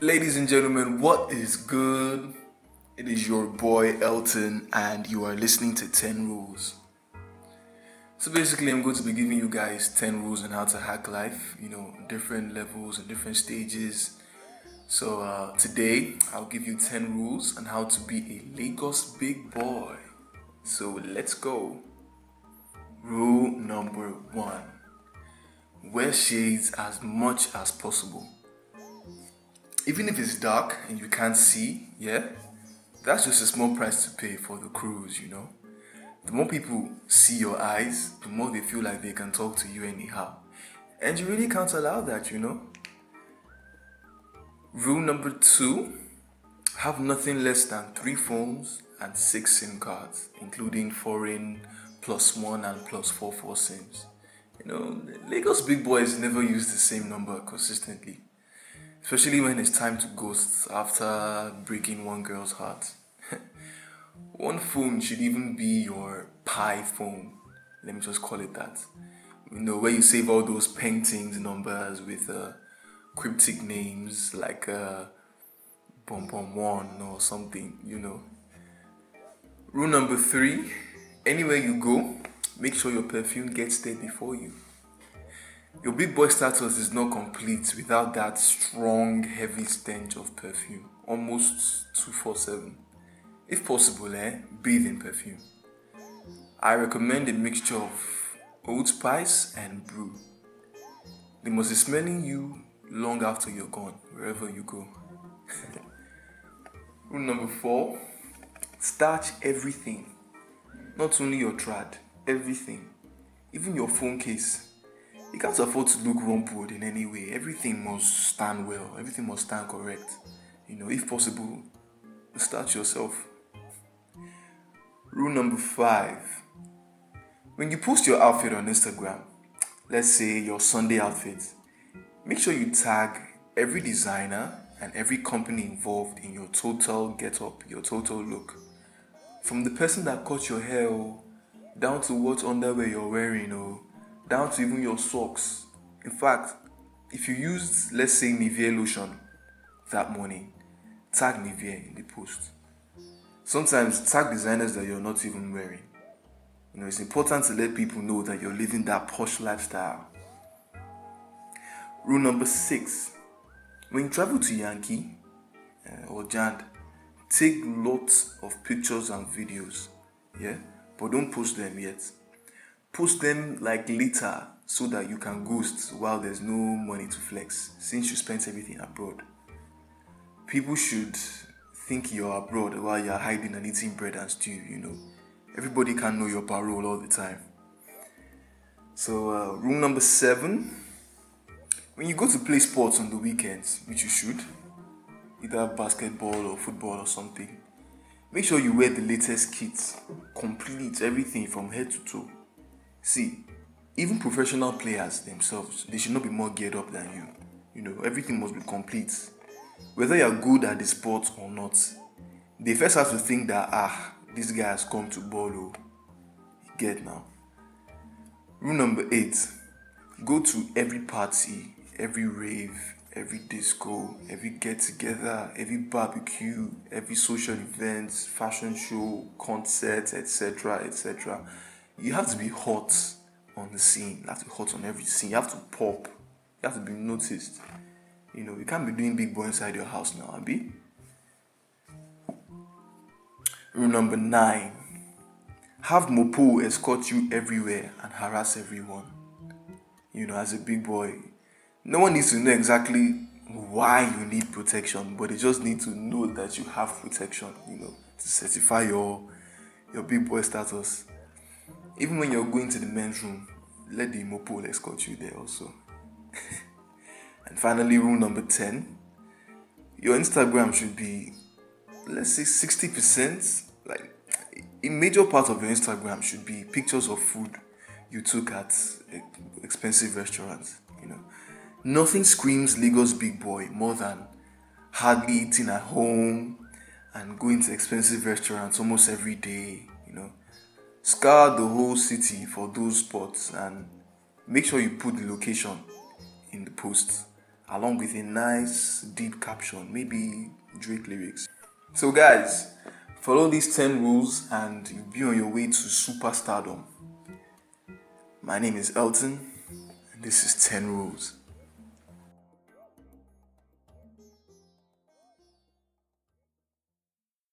Ladies and gentlemen, what is good? It is your boy Elton and you are listening to 10 Rules. So basically I'm going to be giving you guys 10 rules on how to hack life, you know, different levels and different stages. So today I'll give you 10 rules on how to be a Lagos big boy. So let's go. Rule number 1. Wear shades as much as possible. Even if it's dark and you can't see, that's just a small price to pay for the cruise, you know. The more people see your eyes, the more they feel like they can talk to you anyhow. And you really can't allow that, you know. Rule number 2, have nothing less than 3 phones and 6 SIM cards, including foreign +1 and +4 SIMs. You know, Lagos big boys never use the same number consistently. Especially when it's time to ghost after breaking one girl's heart. One phone should even be your pie phone. Let me just call it that. You know, where you save all those paintings numbers with cryptic names like Bomb1 or something, you know. Rule number 3. Anywhere you go, make sure your perfume gets there before you. Your big boy status is not complete without that strong, heavy stench of perfume, almost 24/7. If possible, bathe in perfume. I recommend a mixture of Old Spice and Brew. They must be smelling you long after you're gone, wherever you go. Rule number 4, starch everything. Not only your trad, everything. Even your phone case. You can't afford to look rumpled in any way. Everything must stand well. Everything must stand correct. You know, if possible, start yourself. Rule number 5. When you post your outfit on Instagram, let's say your Sunday outfit, make sure you tag every designer and every company involved in your total get-up, your total look. From the person that cut your hair, down to what underwear you're wearing, down to even your socks. In fact, if you used, let's say, Nivea lotion that morning, tag Nivea in the post. Sometimes tag designers that you're not even wearing. You know, it's important to let people know that you're living that posh lifestyle. Rule number 6. When you travel to Yankee or Jand, take lots of pictures and videos, but don't post them yet. Post them like later so that you can ghost while there's no money to flex since you spent everything abroad. People should think you're abroad while you're hiding and eating bread and stew, you know. Everybody can know your parole all the time. So rule number 7, when you go to play sports on the weekends, which you should, either basketball or football or something, make sure you wear the latest kits, complete everything from head to toe. See, even professional players themselves, they should not be more geared up than you. You know, everything must be complete. Whether you're good at the sport or not, they first have to think that, this guy has come to ball. You get now. Rule number 8. Go to every party, every rave, every disco, every get-together, every barbecue, every social event, fashion show, concert, etc., etc. You have to be hot on the scene. You have to be hot on every scene. You have to pop. You have to be noticed. You know, you can't be doing big boy inside your house now, Abi. Rule number 9. Have Mopol escort you everywhere and harass everyone. You know, as a big boy, no one needs to know exactly why you need protection, but they just need to know that you have protection, you know, to certify your big boy status. Even when you're going to the men's room, let the Mopol escort you there also. And finally, rule number 10. Your Instagram should be, let's say, 60%. Like, a major part of your Instagram should be pictures of food you took at expensive restaurants, you know. Nothing screams Lagos big boy more than hardly eating at home and going to expensive restaurants almost every day, you know. Scour the whole city for those spots and make sure you put the location in the post along with a nice deep caption, maybe Drake lyrics. So guys, follow these 10 rules and you'll be on your way to superstardom. My name is Elton, and this is 10 Rules.